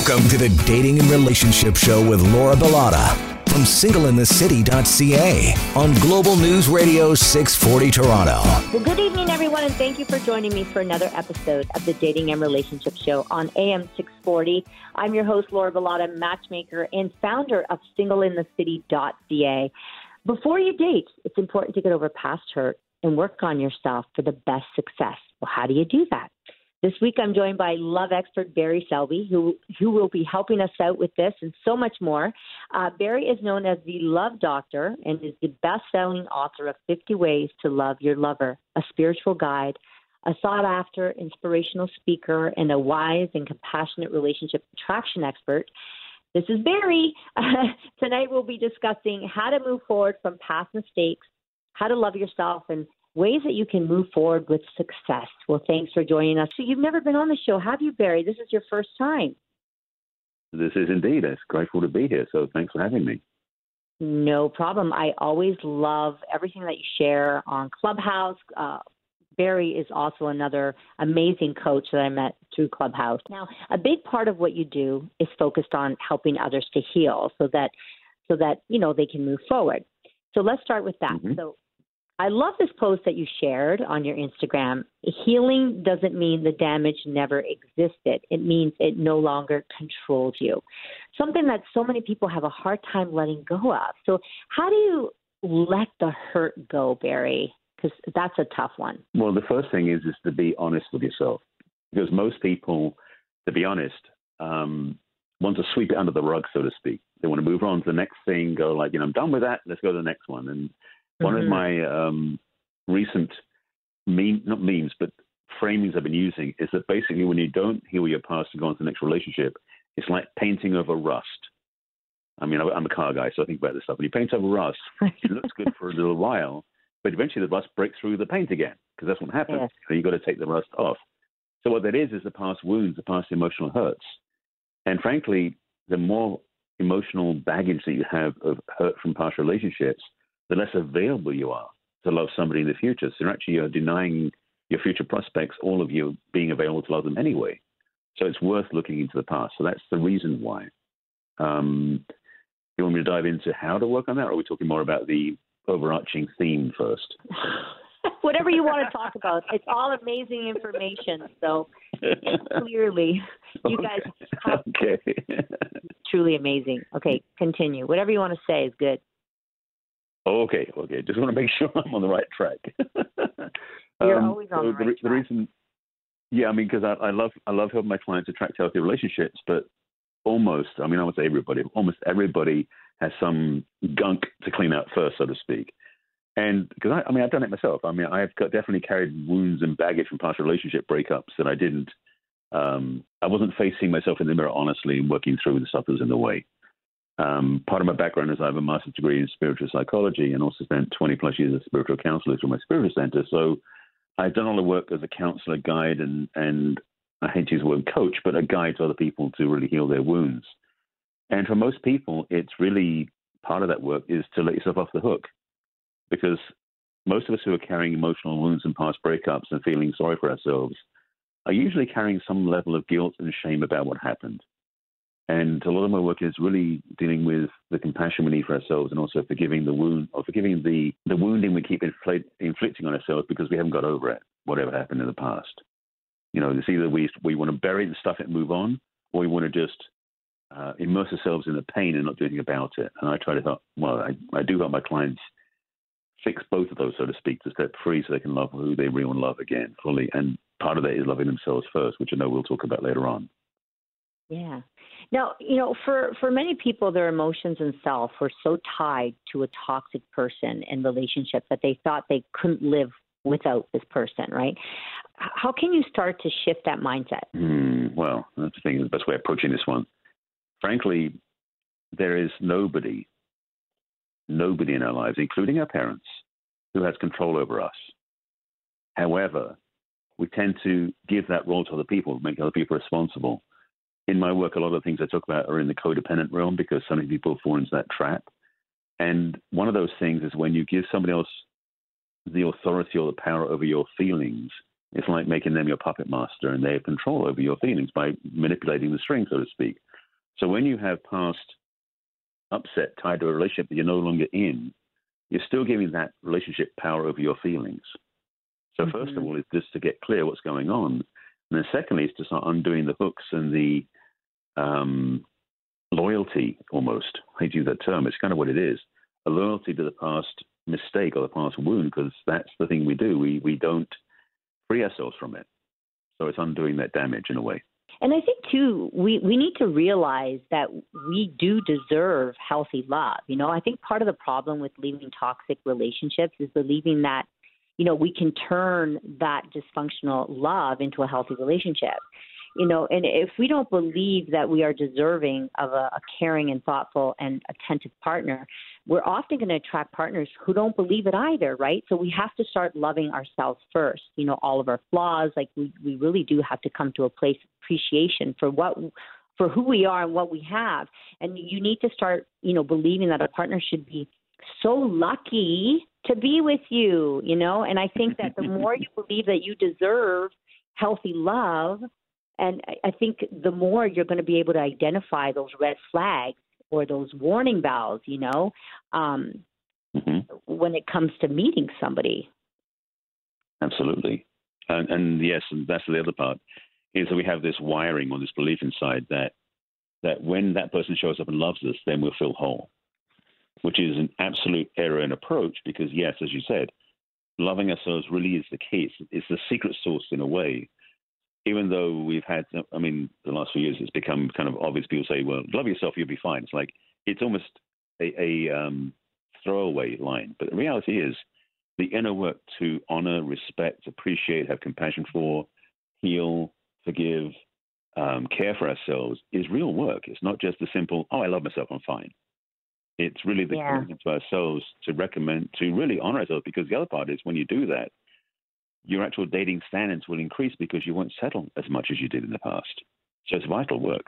Welcome to the Dating and Relationship Show with Laura Bilotta from SingleInTheCity.ca on Global News Radio 640 Toronto. Well, good evening, everyone, and thank you for joining me for another episode of the Dating and Relationship Show on AM 640. I'm your host, Laura Bilotta, matchmaker and founder of SingleInTheCity.ca. Before you date, it's important to get over past hurt and work on yourself for the best success. Well, how do you do that? This week, I'm joined by love expert Barry Selby, who will be helping us out with this and so much more. Barry is known as the Love Doctor and is the best-selling author of 50 Ways to Love Your Lover, a spiritual guide, a sought-after inspirational speaker, and a wise and compassionate relationship attraction expert. This is Barry. Tonight, we'll be discussing how to move forward from past mistakes, how to love yourself, and ways that you can move forward with success. Well, thanks for joining us. So you've never been on the show, have you, Barry? This is your first time. This is indeed. I'm grateful to be here, so thanks for having me. No problem. I always love everything that you share on Clubhouse. Barry is also another amazing coach that I met through Clubhouse. Now, a big part of what you do is focused on helping others to heal so that you know, they can move forward. So let's start with that. Mm-hmm. So I love this post that you shared on your Instagram. Healing doesn't mean the damage never existed. It means it no longer controls you, something that so many people have a hard time letting go of. So how do you let the hurt go, Barry? Because that's a tough one. Well, the first thing is to be honest with yourself, because most people, to be honest, want to sweep it under the rug, so to speak. They want to move on to the next thing, go like, you know, I'm done with that. Let's go to the next one. And one of my recent framings I've been using is that basically when you don't heal your past and go on to the next relationship, it's like painting over rust. I mean, I'm a car guy, so I think about this stuff. When you paint over rust, it looks good for a little while, but eventually the rust breaks through the paint again, because that's what happens. Yeah. So you've got to take the rust off. So what that is the past wounds, the past emotional hurts. And frankly, the more emotional baggage that you have of hurt from past relationships, the less available you are to love somebody in the future. So you're denying your future prospects all of you being available to love them anyway. So it's worth looking into the past. So that's the reason why. You want me to dive into how to work on that, or are we talking more about the overarching theme first? Whatever you want to talk about. It's all amazing information. So clearly, you guys have truly amazing. Okay, continue. Whatever you want to say is good. Okay. Just want to make sure I'm on the right track. You're always on the right track. The reason, because I love helping my clients attract healthy relationships, but almost everybody has some gunk to clean up first, so to speak. And because I've done it myself. I mean, I've definitely carried wounds and baggage from past relationship breakups that I wasn't facing myself in the mirror honestly and working through the stuff that was in the way. Part of my background is I have a master's degree in spiritual psychology and also spent 20 plus years as a spiritual counselor through my spiritual center. So I've done all the work as a counselor, guide, and I hate to use the word coach, but a guide to other people to really heal their wounds. And for most people, it's really part of that work is to let yourself off the hook, because most of us who are carrying emotional wounds and past breakups and feeling sorry for ourselves are usually carrying some level of guilt and shame about what happened. And a lot of my work is really dealing with the compassion we need for ourselves and also forgiving the wound, or forgiving the wounding we keep inflicting on ourselves because we haven't got over it, whatever happened in the past. You know, it's either we want to bury the stuff and move on, or we want to just immerse ourselves in the pain and not do anything about it. And I try to help, I do help my clients fix both of those, so to speak, to step free so they can love who they really want to love again fully. And part of that is loving themselves first, which I know we'll talk about later on. Yeah. Now, you know, for many people, their emotions and self were so tied to a toxic person and relationship that they thought they couldn't live without this person, right? How can you start to shift that mindset? Well, that's the thing, the best way of approaching this one. Frankly, there is nobody in our lives, including our parents, who has control over us. However, we tend to give that role to other people, make other people responsible. In my work, a lot of the things I talk about are in the codependent realm, because so many people fall into that trap. And one of those things is when you give somebody else the authority or the power over your feelings, It's like making them your puppet master, and they have control over your feelings by manipulating the string, so to speak. So when you have past upset tied to a relationship that you're no longer in, you're still giving that relationship power over your feelings. So first of all, is just to get clear what's going on. And then secondly, is to start undoing the hooks and the loyalty almost. I hate to use that term. It's kind of what it is, a loyalty to the past mistake or the past wound, because that's the thing we do. We don't free ourselves from it. So it's undoing that damage in a way. And I think, too, we need to realize that we do deserve healthy love. You know, I think part of the problem with leaving toxic relationships is believing that, you know, we can turn that dysfunctional love into a healthy relationship. You know, and if we don't believe that we are deserving of a caring and thoughtful and attentive partner, we're often going to attract partners who don't believe it either, right? So we have to start loving ourselves first, you know, all of our flaws. Like we really do have to come to a place of appreciation for who we are and what we have. And you need to start, you know, believing that a partner should be so lucky to be with you, you know? And I think that the more you believe that you deserve healthy love, and I think the more you're going to be able to identify those red flags or those warning bells, you know, when it comes to meeting somebody. Absolutely. And yes, that's the other part, is that we have this wiring or this belief inside that when that person shows up and loves us, then we'll feel whole, which is an absolute error in approach because, yes, as you said, loving ourselves really is the key. It's the secret sauce in a way. Even though we've had, I mean, the last few years it's become kind of obvious. People say, well, love yourself, you'll be fine. It's like, it's almost a throwaway line. But the reality is the inner work to honor, respect, appreciate, have compassion for, heal, forgive, care for ourselves is real work. It's not just the simple, oh, I love myself, I'm fine. It's really the commitment to ourselves to really honor ourselves, because the other part is when you do that, your actual dating standards will increase because you won't settle as much as you did in the past. So it's vital work.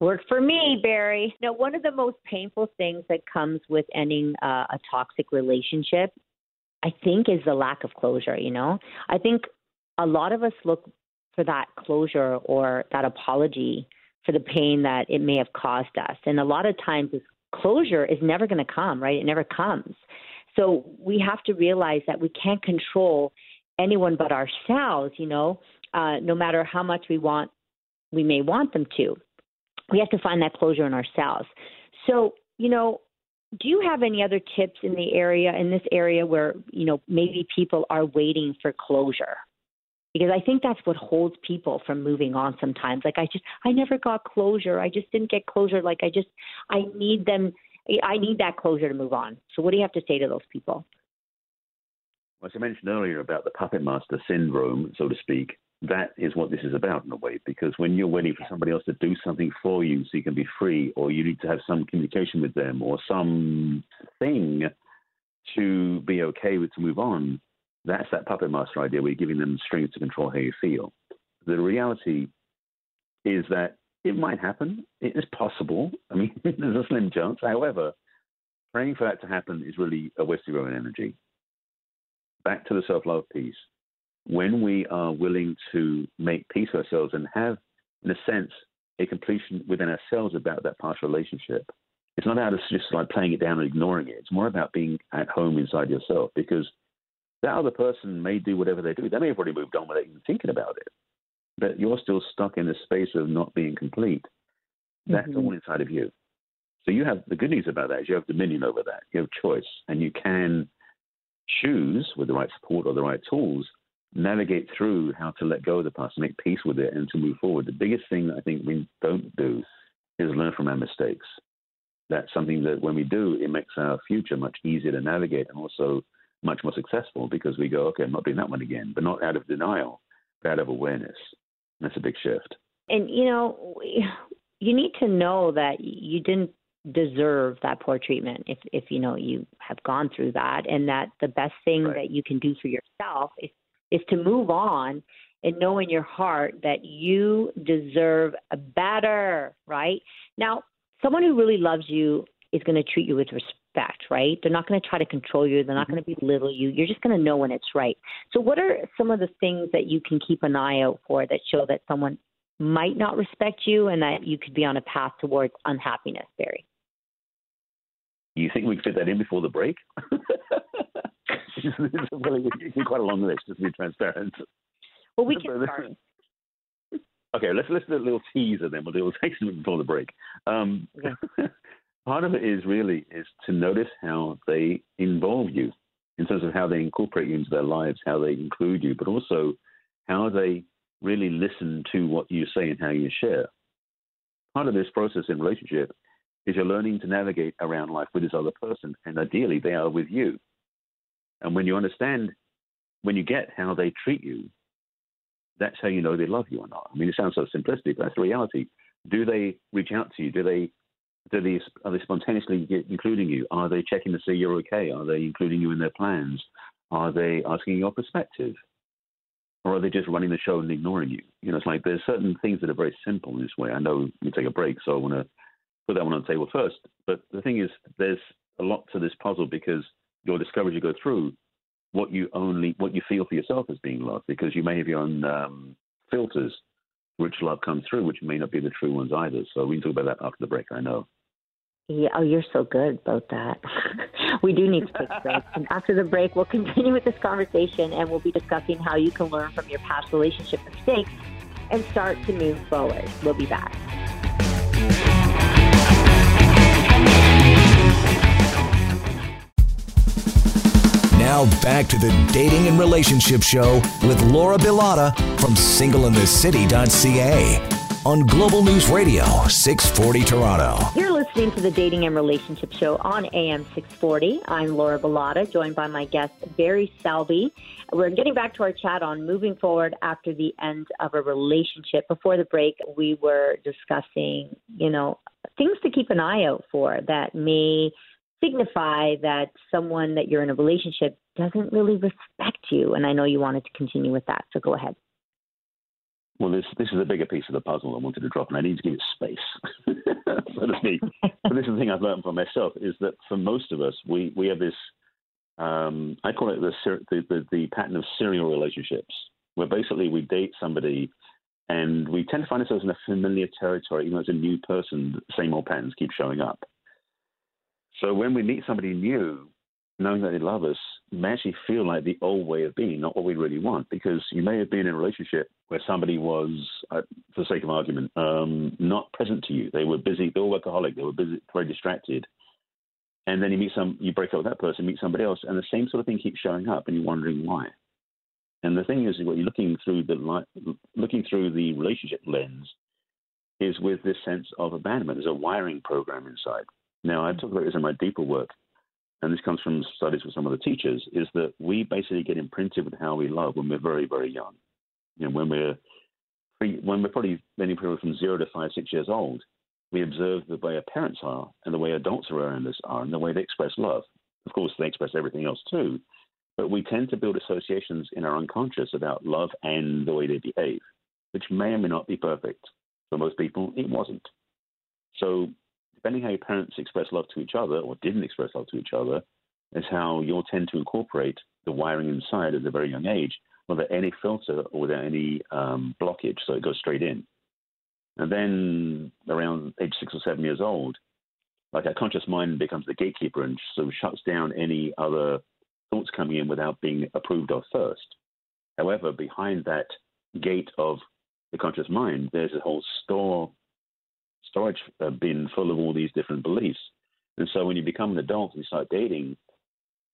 Work for me, Barry. Now, one of the most painful things that comes with ending a toxic relationship, I think, is the lack of closure, you know? I think a lot of us look for that closure or that apology for the pain that it may have caused us. And a lot of times this closure is never going to come, right? It never comes. So we have to realize that we can't control anyone but ourselves, you know, no matter how much we may want them to. We have to find that closure in ourselves. So, you know, do you have any other tips in this area where, you know, maybe people are waiting for closure? Because I think that's what holds people from moving on sometimes. Like, I never got closure. I just didn't get closure. Like, I need that closure to move on. So what do you have to say to those people? As I mentioned earlier about the puppet master syndrome, so to speak, that is what this is about in a way, because when you're waiting for somebody else to do something for you so you can be free, or you need to have some communication with them or something to be okay with to move on, that's that puppet master idea where you're giving them strings to control how you feel. The reality is that it might happen. It is possible. I mean, there's a slim chance. However, praying for that to happen is really a waste of your own energy. Back to the self-love piece. When we are willing to make peace with ourselves and have, in a sense, a completion within ourselves about that past relationship, it's not out of just like playing it down and ignoring it. It's more about being at home inside yourself, because that other person may do whatever they do. They may have already moved on without even thinking about it. But you're still stuck in the space of not being complete. That's all inside of you. So you have the good news about that is you have dominion over that. You have choice, and you can choose with the right support or the right tools, navigate through how to let go of the past, make peace with it, and to move forward. The biggest thing that I think we don't do is learn from our mistakes. That's something that when we do, it makes our future much easier to navigate and also much more successful, because we go, okay, I'm not doing that one again, but not out of denial, but out of awareness. That's a big shift. And, you know, you need to know that you didn't deserve that poor treatment if you know, you have gone through that, and that the best thing that you can do for yourself is to move on and know in your heart that you deserve better, right? Now, someone who really loves you is going to treat you with respect, right? They're not going to try to control you. They're not going to belittle you. You're just going to know when it's right. So what are some of the things that you can keep an eye out for that show that someone might not respect you and that you could be on a path towards unhappiness, Barry? You think we could fit that in before the break? It's quite a long list, just to be transparent. Well, we can start. Okay, let's do a little teaser then. We'll do a teaser before the break. Yeah. Part of it is to notice how they involve you in terms of how they incorporate you into their lives, how they include you, but also how they really listen to what you say and how you share. Part of this process in relationship is you're learning to navigate around life with this other person, and ideally they are with you. And when you understand, when you get how they treat you, that's how you know they love you or not. I mean, it sounds so simplistic, but that's the reality. Do they reach out to you? Are they spontaneously including you? Are they checking to see you're okay? Are they including you in their plans? Are they asking your perspective? Or are they just running the show and ignoring you? You know, it's like there's certain things that are very simple in this way. I know we take a break, so I want to put that one on the table first. But the thing is, there's a lot to this puzzle because your discoveries you go through, what you feel for yourself as being loved, because you may have your own filters which love comes through, which may not be the true ones either. So we can talk about that after the break, I know. Yeah, oh, you're so good about that. We do need to take a break. And after the break, we'll continue with this conversation and we'll be discussing how you can learn from your past relationship mistakes and start to move forward. We'll be back. Now back to the Dating and Relationship Show with Laura Bilotta from SingleInTheCity.ca on Global News Radio 640 Toronto. You're listening to the Dating and Relationship Show on AM 640. I'm Laura Bilotta, joined by my guest Barry Selby. We're getting back to our chat on moving forward after the end of a relationship. Before the break, we were discussing, things to keep an eye out for that may signify that someone that you're in a relationship doesn't really respect you. And I know you wanted to continue with that, so go ahead. Well, this is a bigger piece of the puzzle I wanted to drop, and I need to give it space, so to speak. But this is the thing I've learned for myself, is that for most of us, we have this, I call it the pattern of serial relationships, where basically we date somebody and we tend to find ourselves in a familiar territory, even though it's a new person, the same old patterns keep showing up. So when we meet somebody new, knowing that they love us, may actually feel like the old way of being, not what we really want, because you may have been in a relationship where somebody was, for the sake of argument, not present to you. They were busy. They were workaholic. They were busy, very distracted. And then you break up with that person, meet somebody else, and the same sort of thing keeps showing up, and you're wondering why. And the thing is, what you're looking through the relationship lens is with this sense of abandonment. There's a wiring program inside. Now, I talk about this in my deeper work, and this comes from studies with some of the teachers, is that we basically get imprinted with how we love when we're very, very young. You know, when we're probably many people from 0 to 5, 6 years old, we observe the way our parents are and the way adults around us are and the way they express love. Of course, they express everything else too, but we tend to build associations in our unconscious about love and the way they behave, which may or may not be perfect. For most people, it wasn't. So depending how your parents express love to each other or didn't express love to each other is how you'll tend to incorporate the wiring inside at a very young age without any filter or without any blockage, so it goes straight in. And then around age 6 or 7 years old, like our conscious mind becomes the gatekeeper and so shuts down any other thoughts coming in without being approved of first. However, behind that gate of the conscious mind, there's a whole storage bin full of all these different beliefs. And so when you become an adult and you start dating,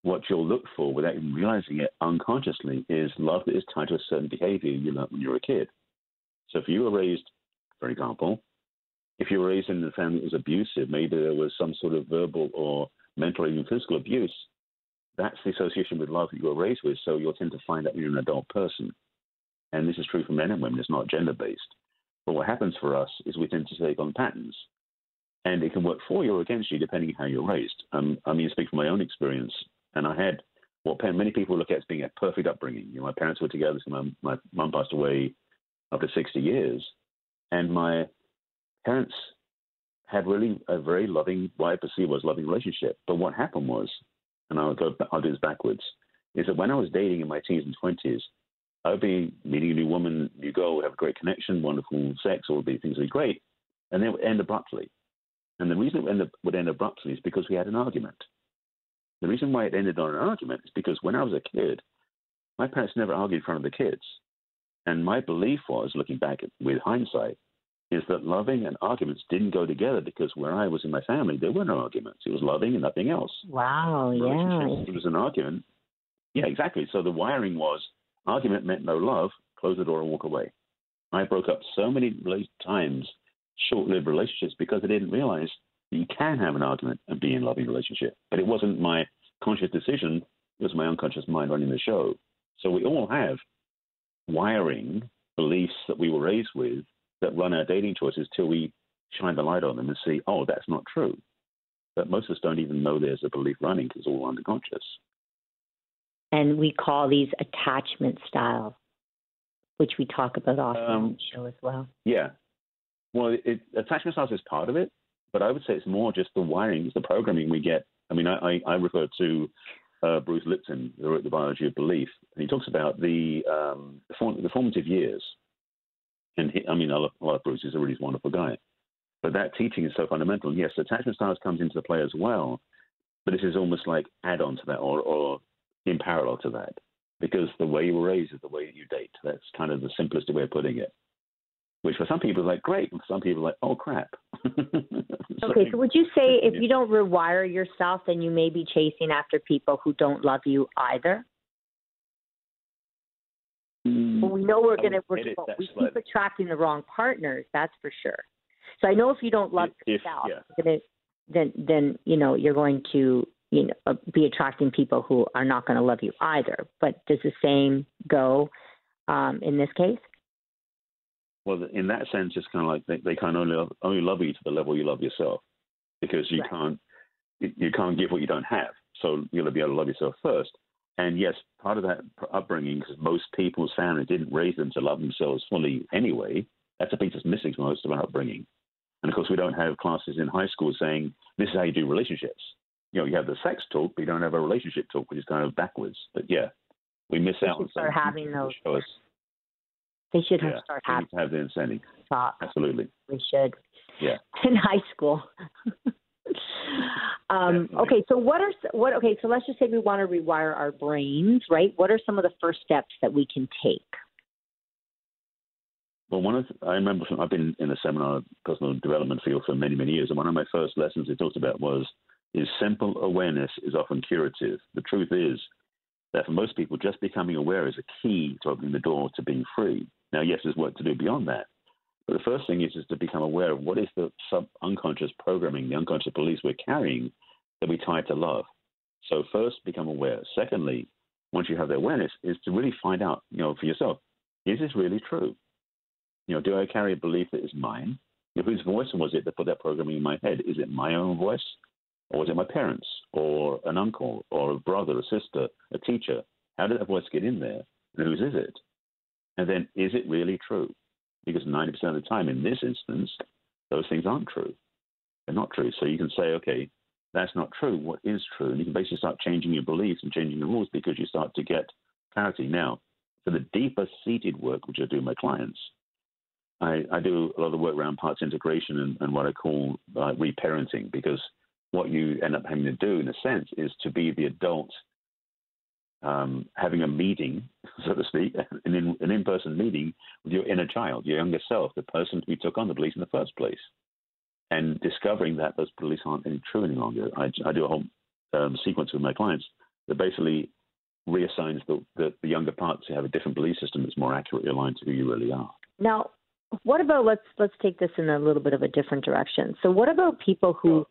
what you'll look for without even realizing it unconsciously is love that is tied to a certain behavior you learned when you were a kid. So if you were raised, for example, if you were raised in a family that was abusive, maybe there was some sort of verbal or mental or even physical abuse, that's the association with love that you were raised with. So you'll tend to find that you're an adult person. And this is true for men and women. It's not gender-based. But what happens for us is we tend to take on patterns, and it can work for you or against you depending on how you're raised. I speak from my own experience, and I had what many people look at as being a perfect upbringing. You know, my parents were together, so my mum passed away after 60 years, and my parents had really a very loving, what I perceive was loving relationship. But what happened was, and I'll do this backwards, is that when I was dating in my teens and 20s, I would be meeting a new woman, new girl, have a great connection, wonderful sex, all these things would be great, and they would end abruptly. And the reason it would end abruptly is because we had an argument. The reason why it ended on an argument is because when I was a kid, my parents never argued in front of the kids. And my belief was, looking back with hindsight, is that loving and arguments didn't go together, because where I was in my family, there were no arguments. It was loving and nothing else. Wow, yeah. It was an argument. Yeah, exactly. So the wiring was argument meant no love, close the door and walk away. I broke up so many times, short-lived relationships, because I didn't realize that you can have an argument and be in a loving relationship. But it wasn't my conscious decision. It was my unconscious mind running the show. So we all have wiring beliefs that we were raised with that run our dating choices till we shine the light on them and see, oh, that's not true. But most of us don't even know there's a belief running because it's all unconscious. And we call these attachment styles, which we talk about often on the show as well. Yeah. Well, attachment styles is part of it, but I would say it's more just the wiring, it's the programming we get. I mean, I refer to Bruce Lipton, who wrote The Biology of Belief, and he talks about the formative years. And I love Bruce. He's a really wonderful guy. But that teaching is so fundamental. Yes, attachment styles comes into the play as well, but this is almost like add-on to that or in parallel to that, because the way you were raised is the way you date. That's kind of the simplistic way of putting it, which for some people is like great, and for some people like, oh, crap. Okay, so would you say if you don't rewire yourself, then you may be chasing after people who don't love you either? Well, we know we keep attracting the wrong partners, that's for sure. So I know if you don't love yourself, then you know you're going to be attracting people who are not going to love you either. But does the same go in this case? Well, in that sense, it's kind of like they can only love you to the level you love yourself, because you can't give what you don't have. So you'll be able to love yourself first. And yes, part of that upbringing, because most people's family didn't raise them to love themselves fully anyway, that's a piece that's missing from most of our upbringing. And of course, we don't have classes in high school saying, this is how you do relationships. You know, you have the sex talk, but you don't have a relationship talk, which is kind of backwards. But yeah, we miss out on something. They should start having those. They should have the incentive. Talk. Absolutely. We should. Yeah. In high school. Okay, so what? Okay, so let's just say we want to rewire our brains, right? What are some of the first steps that we can take? Well, I remember I've been in a seminar, personal development field for many, many years, and one of my first lessons they talked about is simple awareness is often curative. The truth is that for most people, just becoming aware is a key to opening the door to being free. Now, yes, there's work to do beyond that. But the first thing is to become aware of what is the sub-unconscious programming, the unconscious beliefs we're carrying that we tie to love. So first, become aware. Secondly, once you have the awareness, is to really find out, for yourself, is this really true? Do I carry a belief that is mine? Whose voice was it that put that programming in my head? Is it my own voice? Or was it my parents? Or an uncle? Or a brother, a sister, a teacher? How did that voice get in there? And whose is it? And then, is it really true? Because 90% of the time, in this instance, those things aren't true. They're not true. So you can say, okay, that's not true. What is true? And you can basically start changing your beliefs and changing the rules, because you start to get clarity. Now, for the deeper-seated work, which I do with my clients, I do a lot of work around parts integration and what I call reparenting, because what you end up having to do, in a sense, is to be the adult having a meeting, so to speak, an in-person meeting with your inner child, your younger self, the person who took on the beliefs in the first place, and discovering that those beliefs aren't true any longer. I do a whole sequence with my clients that basically reassigns the younger parts to have a different belief system that's more accurately aligned to who you really are. Now, what about, let's take this in a little bit of a different direction. So what about people who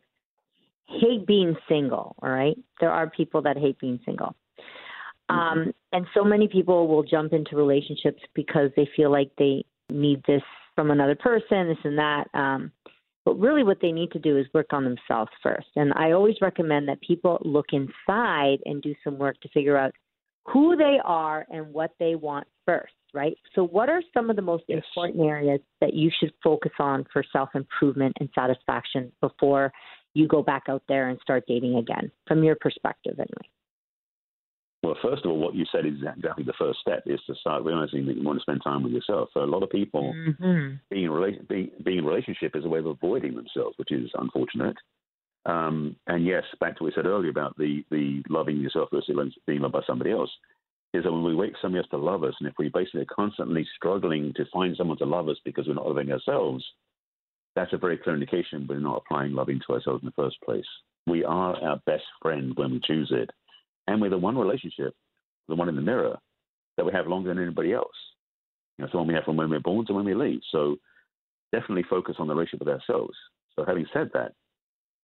hate being single, all right? There are people that hate being single. And so many people will jump into relationships because they feel like they need this from another person, this and that. But really what they need to do is work on themselves first. And I always recommend that people look inside and do some work to figure out who they are and what they want first. right? So what are some of the most important areas that you should focus on for self-improvement and satisfaction before you go back out there and start dating again, from your perspective anyway? Well, first of all, what you said is exactly the first step, is to start realizing that you want to spend time with yourself. So a lot of people, being in a relationship is a way of avoiding themselves, which is unfortunate. And yes, back to what we said earlier about the loving yourself versus being loved by somebody else, is that when we wait for somebody else to love us, and if we basically are constantly struggling to find someone to love us because we're not loving ourselves, that's a very clear indication we're not applying loving to ourselves in the first place. We are our best friend when we choose it. And we're the one relationship, the one in the mirror, that we have longer than anybody else. You know, it's the one we have from when we're born to when we leave. So definitely focus on the relationship with ourselves. So having said that,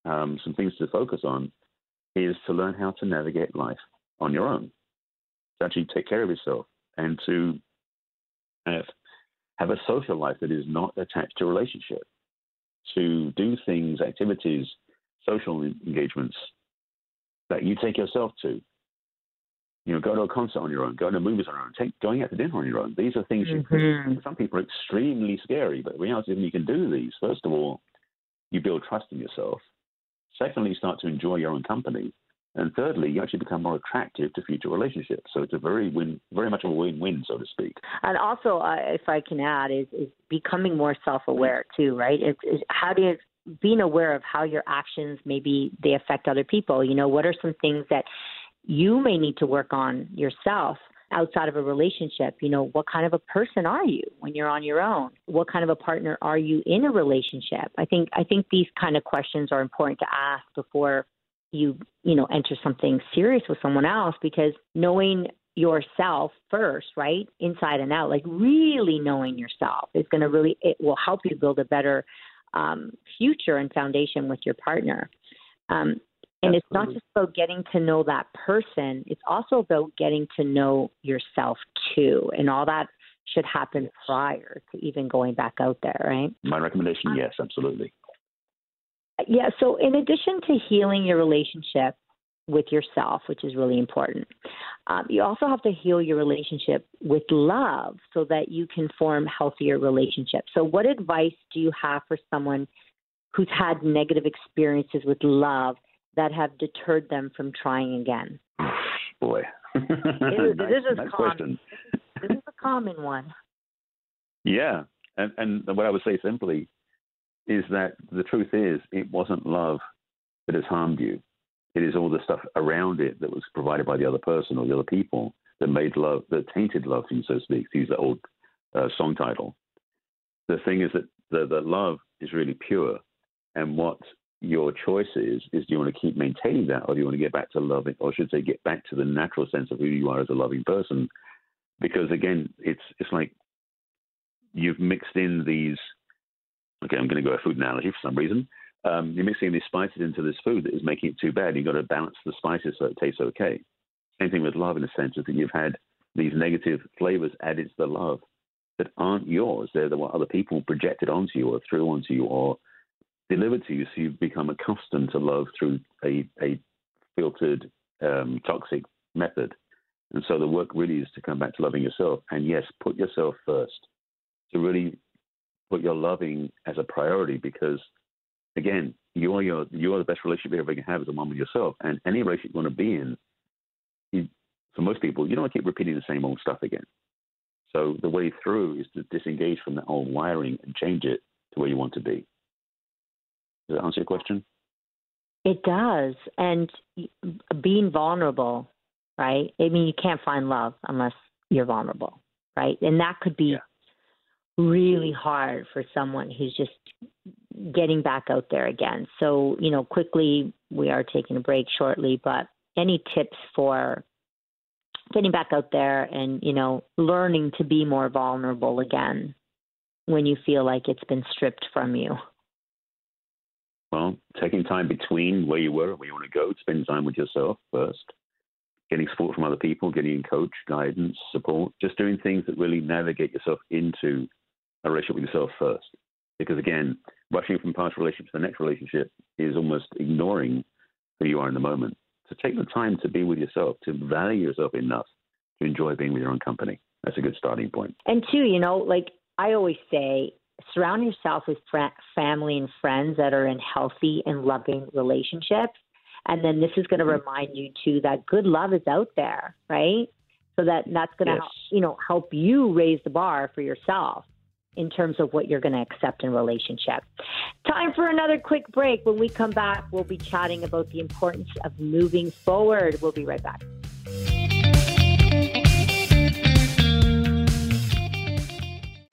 some things to focus on is to learn how to navigate life on your own, to actually take care of yourself, and to have a social life that is not attached to a relationship, to do things, activities, social engagements that you take yourself to. You know, go to a concert on your own, go to movies on your own, going out to dinner on your own. These are things you, some people are extremely scary, but the reality is you can do these. First of all, you build trust in yourself. Secondly, you start to enjoy your own company. And thirdly, you actually become more attractive to future relationships. So it's a very much a win-win, so to speak. And also, if I can add, is becoming more self-aware too, right? It's how do you being aware of how your actions, maybe they affect other people. You know, what are some things that you may need to work on yourself outside of a relationship? You know, what kind of a person are you when you're on your own? What kind of a partner are you in a relationship? I think these kind of questions are important to ask before you enter something serious with someone else, because knowing yourself first, right, inside and out, like really knowing yourself is going to really, it will help you build a better future and foundation with your partner. And Absolutely. It's not just about getting to know that person. It's also about getting to know yourself too. And all that should happen prior to even going back out there, right? My recommendation, yes, absolutely. Yeah. So in addition to healing your relationship with yourself, which is really important, you also have to heal your relationship with love so that you can form healthier relationships. So what advice do you have for someone who's had negative experiences with love that have deterred them from trying again? Boy. This is common. This is a common one. Yeah. And what I would say simply is that the truth is it wasn't love that has harmed you. It is all the stuff around it that was provided by the other person or the other people that made love, that tainted love, so to speak, to use that old song title. The thing is that the love is really pure. And what your choice is do you want to keep maintaining that, or do you want to get back to loving, or should say get back to the natural sense of who you are as a loving person? Because, again, it's like you've mixed in these – okay, I'm going to go a food analogy for some reason – you're mixing these spices into this food that is making it too bad. You've got to balance the spices so it tastes okay. Same thing with love, in a sense, is that you've had these negative flavors added to the love that aren't yours. They're the what other people projected onto you or threw onto you or delivered to you. So you've become accustomed to love through a filtered, toxic method. And so the work really is to come back to loving yourself. And yes, put yourself first, to really put your loving as a priority, because again, you are the best relationship you ever can have, is the one with yourself. And any relationship you want to be in, for most people, you don't want to keep repeating the same old stuff again. So the way through is to disengage from that old wiring and change it to where you want to be. Does that answer your question? It does. And being vulnerable, right? I mean, you can't find love unless you're vulnerable, right? And that could be really hard for someone who's just getting back out there again. So, you know, quickly, we are taking a break shortly, but any tips for getting back out there and, you know, learning to be more vulnerable again when you feel like it's been stripped from you? Well, taking time between where you were and where you want to go, spend time with yourself first, getting support from other people, getting coach, guidance, support, just doing things that really navigate yourself into a relationship with yourself first. Because, again, rushing from past relationship to the next relationship is almost ignoring who you are in the moment. So take the time to be with yourself, to value yourself enough to enjoy being with your own company. that's a good starting point. And two, you know, like I always say, surround yourself with family and friends that are in healthy and loving relationships. And then this is going to remind you, too, that good love is out there, right? So that's going to, yes, help you raise the bar for yourself in terms of what you're going to accept in relationship. Time for another quick break. When we come back, we'll be chatting about the importance of moving forward. We'll be right back.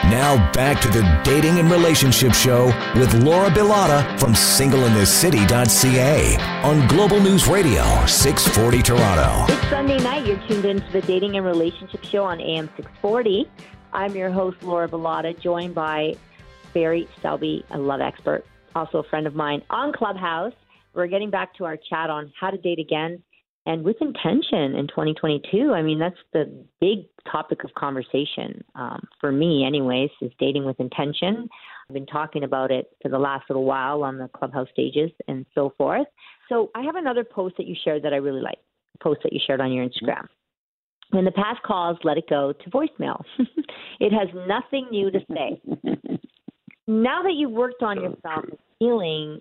Now back to the Dating and Relationship Show with Laura Bilotta from SingleInTheCity.ca on Global News Radio 640 Toronto. It's Sunday night. You're tuned into the Dating and Relationship Show on AM 640. I'm your host, Laura Bilotta, joined by Barry Selby, a love expert, also a friend of mine on Clubhouse. We're getting back to our chat on how to date again and with intention in 2022. I mean, that's the big topic of conversation for me anyways, is dating with intention. I've been talking about it for the last little while on the Clubhouse stages and so forth. So I have another post that you shared that I really like, a post that you shared on your Instagram. When the past calls, let it go to voicemail. It has nothing new to say. Now that you've worked on yourself and healing,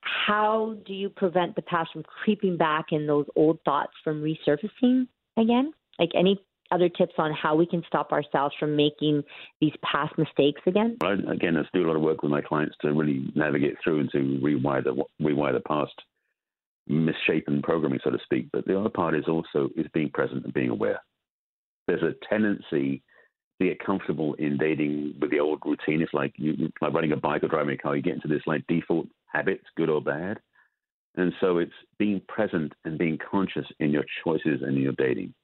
how do you prevent the past from creeping back and those old thoughts from resurfacing again? Like any other tips on how we can stop ourselves from making these past mistakes again? Again, I do a lot of work with my clients to really navigate through and to rewire the past misshapen programming, so to speak. But the other part is also being present and being aware. There's a tendency to get comfortable in dating with the old routine. It's like like riding a bike or driving a car. You get into this like default habits, good or bad. And so it's being present and being conscious in your choices and in your dating.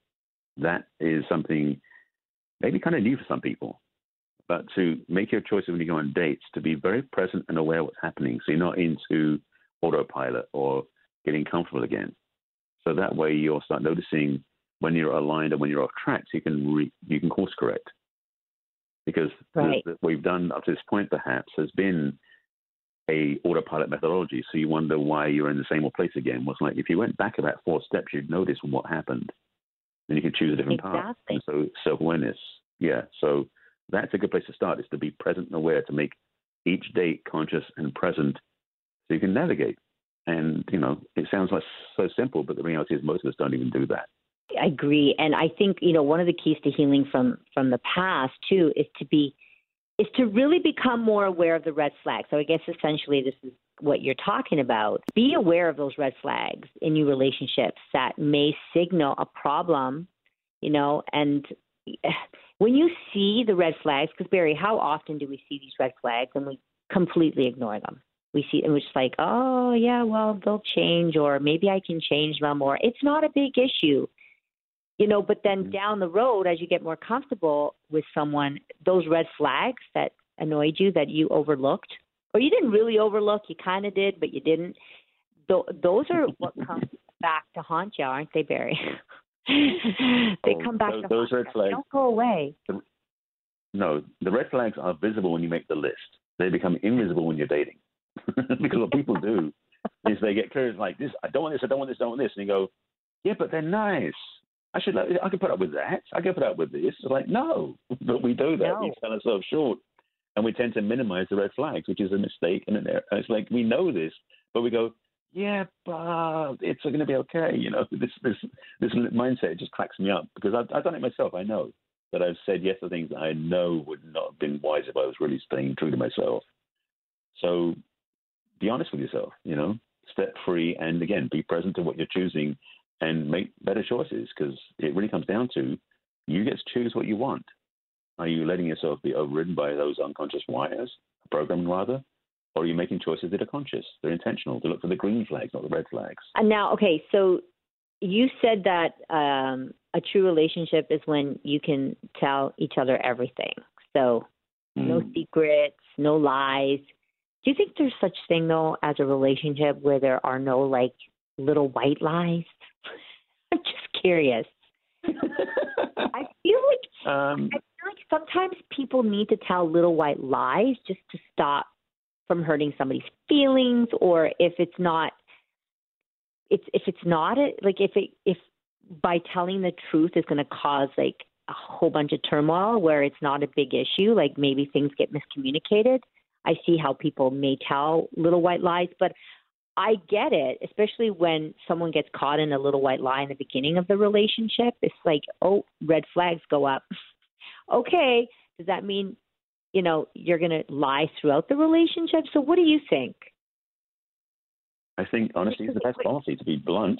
That is something maybe kind of new for some people, but to make your choices when you go on dates, to be very present and aware of what's happening. So you're not into autopilot or getting comfortable again. So that way you'll start noticing when you're aligned and when you're off track, so you can course correct. Because what we've done up to this point perhaps has been a autopilot methodology. So you wonder why you're in the same old place again. Well, it's like if you went back about 4 steps, you'd notice what happened. Then you could choose a different path. And so self-awareness. Yeah. So that's a good place to start, is to be present and aware, to make each date conscious and present so you can navigate. And, it sounds like so simple, but the reality is most of us don't even do that. I agree. And I think, one of the keys to healing from the past, too, is to really become more aware of the red flags. So I guess essentially this is what you're talking about. Be aware of those red flags in your relationships that may signal a problem, and when you see the red flags, because Barry, how often do we see these red flags and we completely ignore them? We see, and we're just like, oh, yeah, well, they'll change, or maybe I can change them, or it's not a big issue. But then down the road, as you get more comfortable with someone, those red flags that annoyed you, that you overlooked, or you didn't really overlook, you kind of did, but you didn't. Those are what comes back to haunt you, aren't they, Barry? Come back to those haunt you. They don't go away. The red flags are visible when you make the list. They become invisible when you're dating. Because what people do is they get curious, like, this, I don't want this, I don't want this, I don't want this. And you go, yeah, but they're nice. I could put up with that. I could put up with this. It's like, no, but we do that. No. We sell ourselves short, and we tend to minimize the red flags, which is a mistake and an error. It's like we know this, but we go, yeah, but it's going to be okay. This mindset, it just cracks me up because I've done it myself. I know that I've said yes to things that I know would not have been wise if I was really staying true to myself. So be honest with yourself. Step free, and again, be present to what you're choosing. And make better choices, because it really comes down to you get to choose what you want. Are you letting yourself be overridden by those unconscious wires, programming rather, or are you making choices that are conscious, they're intentional, to look for the green flags, not the red flags? And now, okay, so you said that a true relationship is when you can tell each other everything. So no secrets, no lies. Do you think there's such thing, though, as a relationship where there are no, like, little white lies? I'm just curious. I feel like sometimes people need to tell little white lies just to stop from hurting somebody's feelings, or if it's not by telling the truth is going to cause like a whole bunch of turmoil where it's not a big issue, like maybe things get miscommunicated. I see how people may tell little white lies, but I get it, especially when someone gets caught in a little white lie in the beginning of the relationship. It's like, oh, red flags go up. Okay, does that mean, you know, you're going to lie throughout the relationship? So what do you think? I think honesty is the best policy, to be blunt.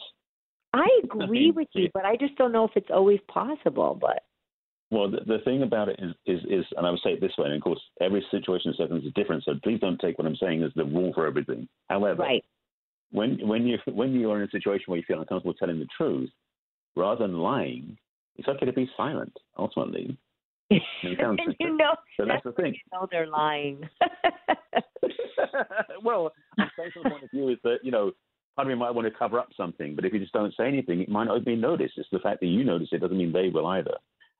I agree with you, but I just don't know if it's always possible. But well, the thing about it is, and I would say it this way, and of course, every situation and circumstance is different, so please don't take what I'm saying as the rule for everything. However, right. When you are in a situation where you feel uncomfortable telling the truth, rather than lying, it's okay to be silent, ultimately. And you know, so that's the thing. You know they're lying. Well, I'm saying from the point of view is that, you know, part of you might want to cover up something, but if you just don't say anything, it might not be noticed. It's the fact that you notice it doesn't mean they will either.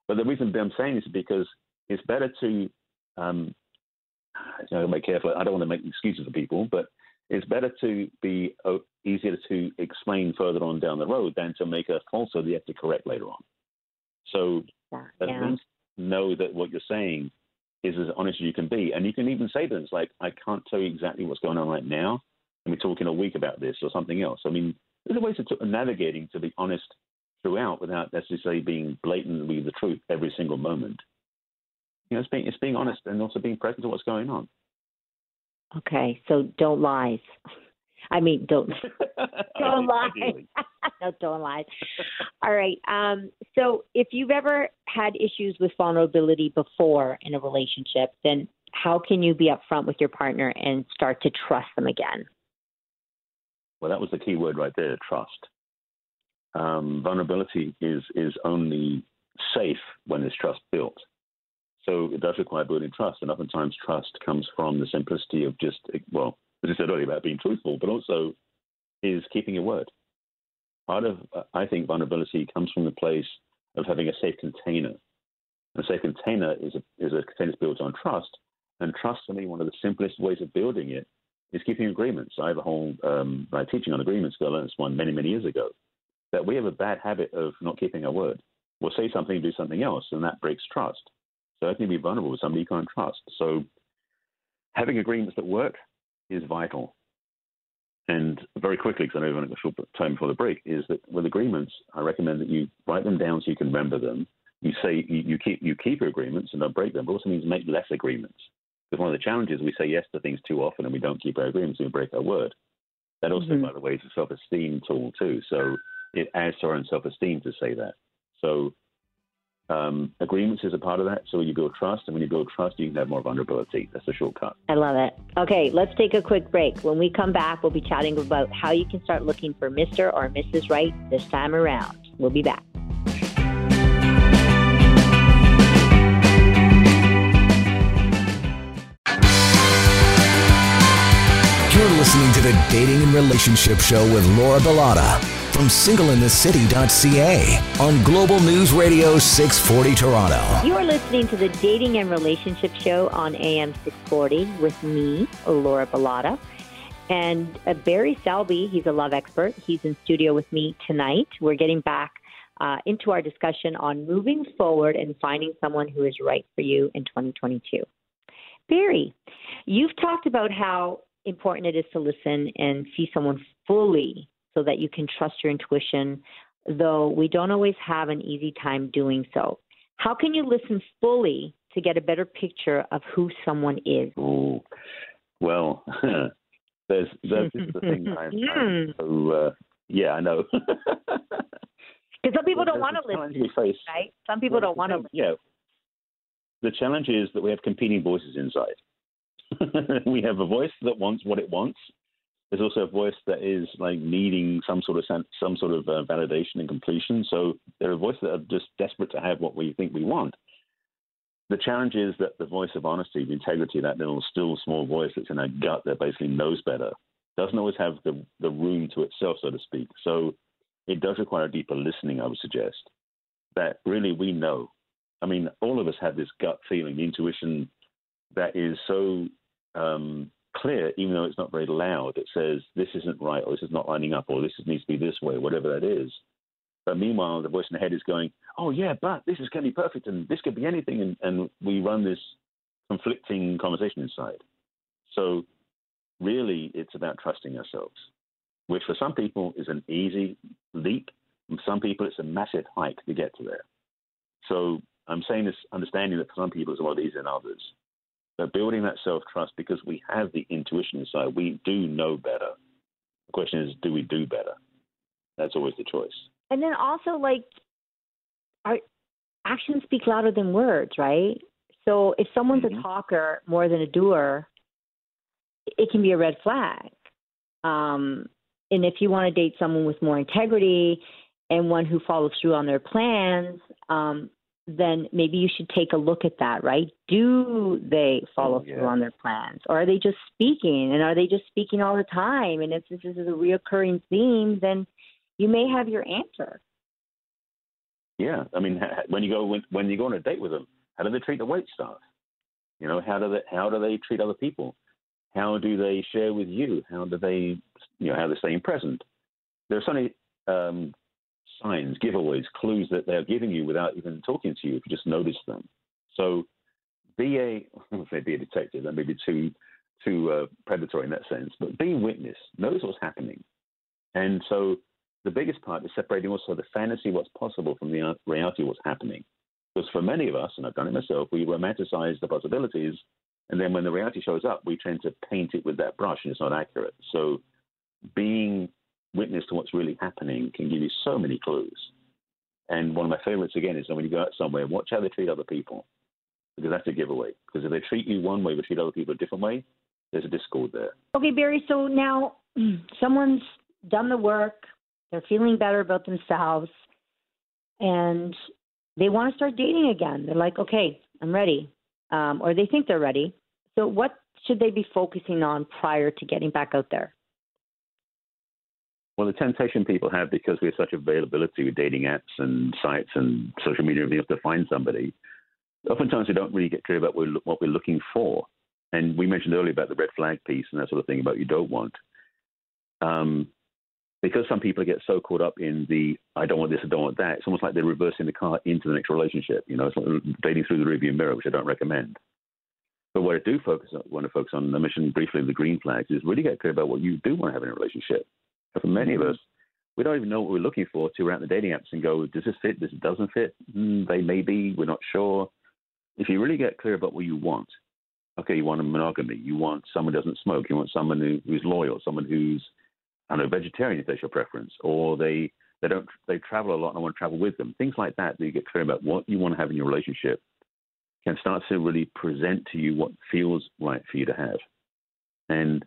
But the reason I'm saying this is because it's better to, you know, be careful. I don't want to make excuses for people, but it's better to be easier to explain further on down the road than to make a falsehood you have to correct later on. So at least know that what you're saying is as honest as you can be. And you can even say things like, I can't tell you exactly what's going on right now, and we talk in a week about this or something else. I mean, there's a way to navigating to be honest throughout without necessarily being blatantly the truth every single moment. You know, it's being honest and also being present to what's going on. Okay, so don't lie. I mean, don't lie. No, don't lie. All right. So if you've ever had issues with vulnerability before in a relationship, then how can you be upfront with your partner and start to trust them again? Well, that was the key word right there, trust. Vulnerability is only safe when there's trust built. So it does require building trust, and oftentimes trust comes from the simplicity of just, well, as I said earlier about being truthful, but also is keeping your word. Part of, I think, vulnerability comes from the place of having a safe container. And a safe container is a container built on trust, and trust for me, one of the simplest ways of building it is keeping agreements. I have a whole my teaching on agreements, I learned this one many, many years ago, that we have a bad habit of not keeping our word. We'll say something, do something else, and that breaks trust. So I can be vulnerable with somebody you can't trust. So having agreements that work is vital. And very quickly, because I know we've only got a short time before the break, is that with agreements, I recommend that you write them down so you can remember them. You say you keep your agreements and don't break them, but also means make less agreements. Because one of the challenges, we say yes to things too often and we don't keep our agreements and we break our word. That also, by the way, is a self-esteem tool too. So it adds to our own self-esteem to say that. So agreements is a part of that. So you build trust, and when you build trust, you can have more vulnerability. That's a shortcut. I love it. Okay, let's take a quick break. When we come back, we'll be chatting about how you can start looking for Mr. or Mrs. Right this time around. We'll be back. You're listening to The Dating and Relationship Show with Laura Bilotta from SingleInTheCity.ca on Global News Radio 640 Toronto. You are listening to the Dating and Relationship Show on AM 640 with me, Laura Bilotta, and Barry Selby. He's a love expert. He's in studio with me tonight. We're getting back into our discussion on moving forward and finding someone who is right for you in 2022. Barry, you've talked about how important it is to listen and see someone fully, so that you can trust your intuition, though we don't always have an easy time doing so. How can you listen fully to get a better picture of who someone is? Ooh. Well, there's the thing I'm so, yeah, I know. Because some people don't want to listen, right? Some people don't want to listen. Yeah. The challenge is that we have competing voices inside. We have a voice that wants what it wants. There's also a voice that is like needing some sort of validation and completion. So there are voices that are just desperate to have what we think we want. The challenge is that the voice of honesty, the integrity, that little still small voice that's in our gut that basically knows better, doesn't always have the room to itself, so to speak. So it does require a deeper listening, I would suggest, that really we know. I mean, all of us have this gut feeling, the intuition that is so clear, even though it's not very loud, it says this isn't right, or this is not lining up, or this needs to be this way, whatever that is. But meanwhile, the voice in the head is going, oh, yeah, but this is going to be perfect and this could be anything. And we run this conflicting conversation inside. So really, it's about trusting ourselves, which for some people is an easy leap. And for some people, it's a massive hike to get to there. So I'm saying this understanding that for some people, it's a lot easier than others. But building that self-trust, because we have the intuition inside, we do know better. The question is, do we do better? That's always the choice. And then also, like, our actions speak louder than words, right? So if someone's a talker more than a doer, it can be a red flag. And if you want to date someone with more integrity and one who follows through on their plans, then maybe you should take a look at that, right? Do they follow through on their plans? Or are they just speaking? And are they just speaking all the time? And if this is a reoccurring theme, then you may have your answer. Yeah. I mean, when you go on a date with them, how do they treat the wait staff? You know, how do they treat other people? How do they share with you? How do they, you know, how they stay present? There are so many signs, giveaways, clues that they're giving you without even talking to you, if you just notice them. So be a detective, that may be too predatory in that sense, but be a witness. Notice what's happening. And so the biggest part is separating also the fantasy, what's possible, from the reality, what's happening. Because for many of us, and I've done it myself, we romanticize the possibilities, and then when the reality shows up, we tend to paint it with that brush, and it's not accurate. So being witness to what's really happening can give you so many clues. And one of my favorites, again, is that when you go out somewhere, watch how they treat other people, because that's a giveaway. Because if they treat you one way but treat other people a different way, there's a discord there. Okay, Barry, so now someone's done the work, they're feeling better about themselves, and they want to start dating again. They're like, okay, I'm ready, or they think they're ready. So what should they be focusing on prior to getting back out there? Well, the temptation people have, because we have such availability with dating apps and sites and social media and everything else to find somebody, oftentimes we don't really get clear about what we're looking for. And we mentioned earlier about the red flag piece and that sort of thing about you don't want. Because some people get so caught up in the, I don't want this, I don't want that, it's almost like they're reversing the car into the next relationship. You know, it's like dating through the rearview mirror, which I don't recommend. But what I do want to focus on, I mentioned briefly the green flags, is really get clear about what you do want to have in a relationship. For many of us, we don't even know what we're looking for till we're out in the dating apps and go, does this fit? This doesn't fit. They may be. We're not sure. If you really get clear about what you want, okay, you want a monogamy. You want someone who doesn't smoke. You want someone who's loyal, someone who's, I don't know, vegetarian if that's your preference, or they travel a lot and I want to travel with them. Things like that, that you get clear about what you want to have in your relationship, can start to really present to you what feels right for you to have. And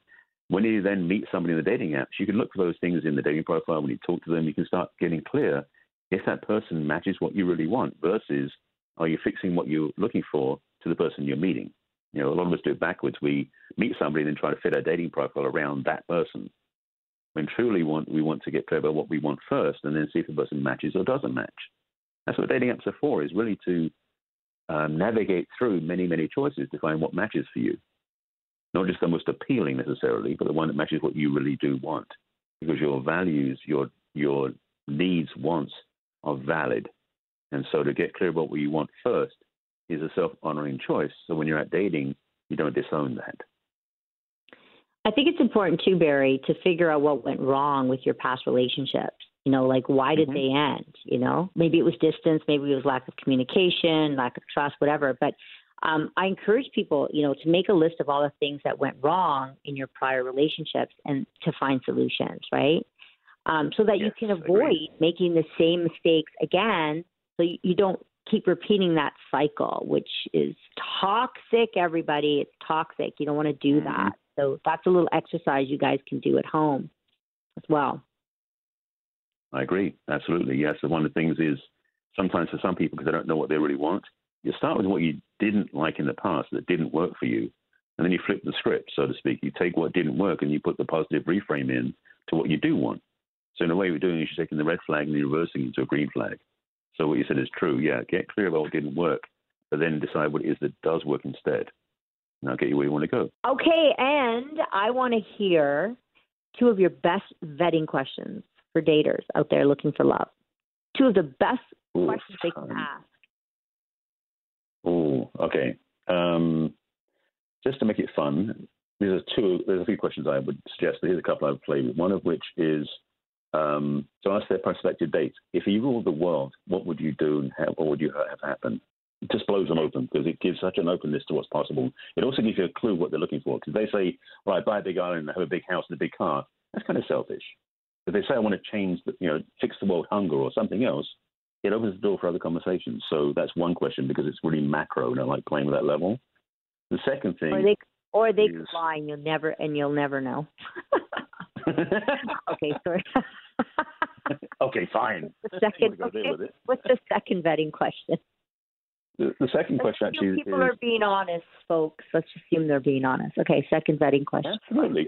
when you then meet somebody in the dating apps, you can look for those things in the dating profile. When you talk to them, you can start getting clear if that person matches what you really want versus are you fixing what you're looking for to the person you're meeting. You know, a lot of us do it backwards. We meet somebody and then try to fit our dating profile around that person. When truly we want to get clear about what we want first and then see if the person matches or doesn't match. That's what dating apps are for, is really to navigate through many, many choices to find what matches for you. Not just the most appealing necessarily, but the one that matches what you really do want, because your values, your needs, wants are valid. And so to get clear about what you want first is a self-honoring choice. So when you're out dating, you don't disown that. I think it's important too, Barry, to figure out what went wrong with your past relationships. You know, like why did they end? You know, maybe it was distance, maybe it was lack of communication, lack of trust, whatever. But I encourage people, you know, to make a list of all the things that went wrong in your prior relationships and to find solutions, right? So that you can avoid making the same mistakes again, so you don't keep repeating that cycle, which is toxic, everybody. It's toxic. You don't want to do that. So that's a little exercise you guys can do at home as well. I agree. Absolutely. Yes. So one of the things is sometimes for some people, because they don't know what they really want, you start with what you didn't like in the past that didn't work for you, and then you flip the script, so to speak. You take what didn't work and you put the positive reframe in to what you do want. So in a way, we're doing is you're taking the red flag and you're reversing it into a green flag. So what you said is true. Yeah, get clear about what didn't work, but then decide what it is that does work instead. And that'll get you where you want to go. Okay, and I want to hear two of your best vetting questions for daters out there looking for love. two of the best questions they can ask. Oh, okay. Just to make it fun, there's a few questions I would suggest, but here's a couple I would play with. One of which is, to ask their prospective dates, if you ruled the world, what would you do and what would you have happen? It just blows them open because it gives such an openness to what's possible. It also gives you a clue what they're looking for, because they say, right, buy a big island, have a big house and a big car. That's kind of selfish. If they say, I want to change, fix the world hunger or something else, it opens the door for other conversations. So that's one question, because it's really macro and I like playing with that level. The second thing, or they could lie and you'll never know. Okay, sorry. Okay, fine. What's the second vetting question? The second question actually is... People are being honest, folks. Let's assume they're being honest. Okay, second vetting question. Absolutely.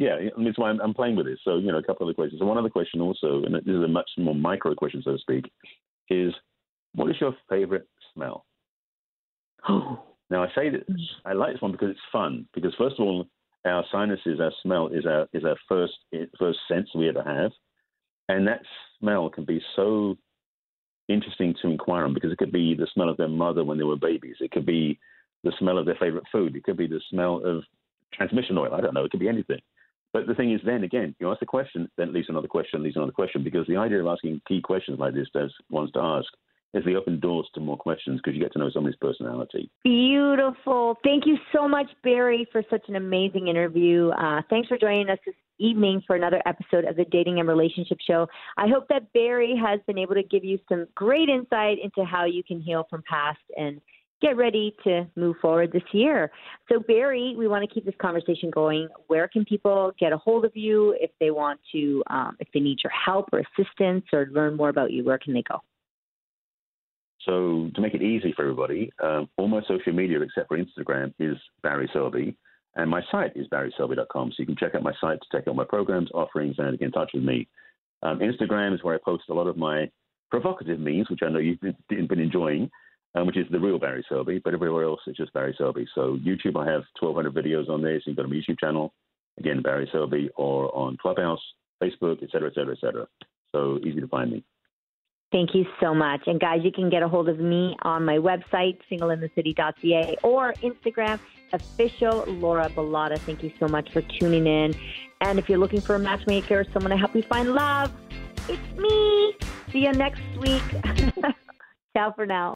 Yeah, I mean, that's why I'm playing with this. So, a couple other questions. So one other question also, and this is a much more micro question, so to speak, is what is your favorite smell? Now, I say that I like this one because it's fun. Because first of all, our sinuses, our smell is our first sense we ever have. And that smell can be so interesting to inquire on, because it could be the smell of their mother when they were babies. It could be the smell of their favorite food. It could be the smell of transmission oil. I don't know. It could be anything. But the thing is, then again, you ask the question, then it leads another question, because the idea of asking key questions like this does ones to ask is the open doors to more questions, because you get to know somebody's personality. Beautiful. Thank you so much, Barry, for such an amazing interview. Thanks for joining us this evening for another episode of the Dating and Relationship Show. I hope that Barry has been able to give you some great insight into how you can heal from past and get ready to move forward this year. So, Barry, we want to keep this conversation going. Where can people get a hold of you if they want to, if they need your help or assistance or learn more about you? Where can they go? So to make it easy for everybody, all my social media except for Instagram is Barry Selby, and my site is BarrySelby.com. So you can check out my site to check out my programs, offerings, and get in touch with me. Instagram is where I post a lot of my provocative memes, which I know you've been enjoying, which is the real Barry Selby, but everywhere else it's just Barry Selby. So YouTube, I have 1,200 videos on there, so you've got my YouTube channel, again, Barry Selby, or on Clubhouse, Facebook, et cetera. So easy to find me. Thank you so much. And guys, you can get a hold of me on my website, singleinthecity.ca, or Instagram, official Laura Bilotta. Thank you so much for tuning in. And if you're looking for a matchmaker or someone to help you find love, it's me. See you next week. Ciao for now.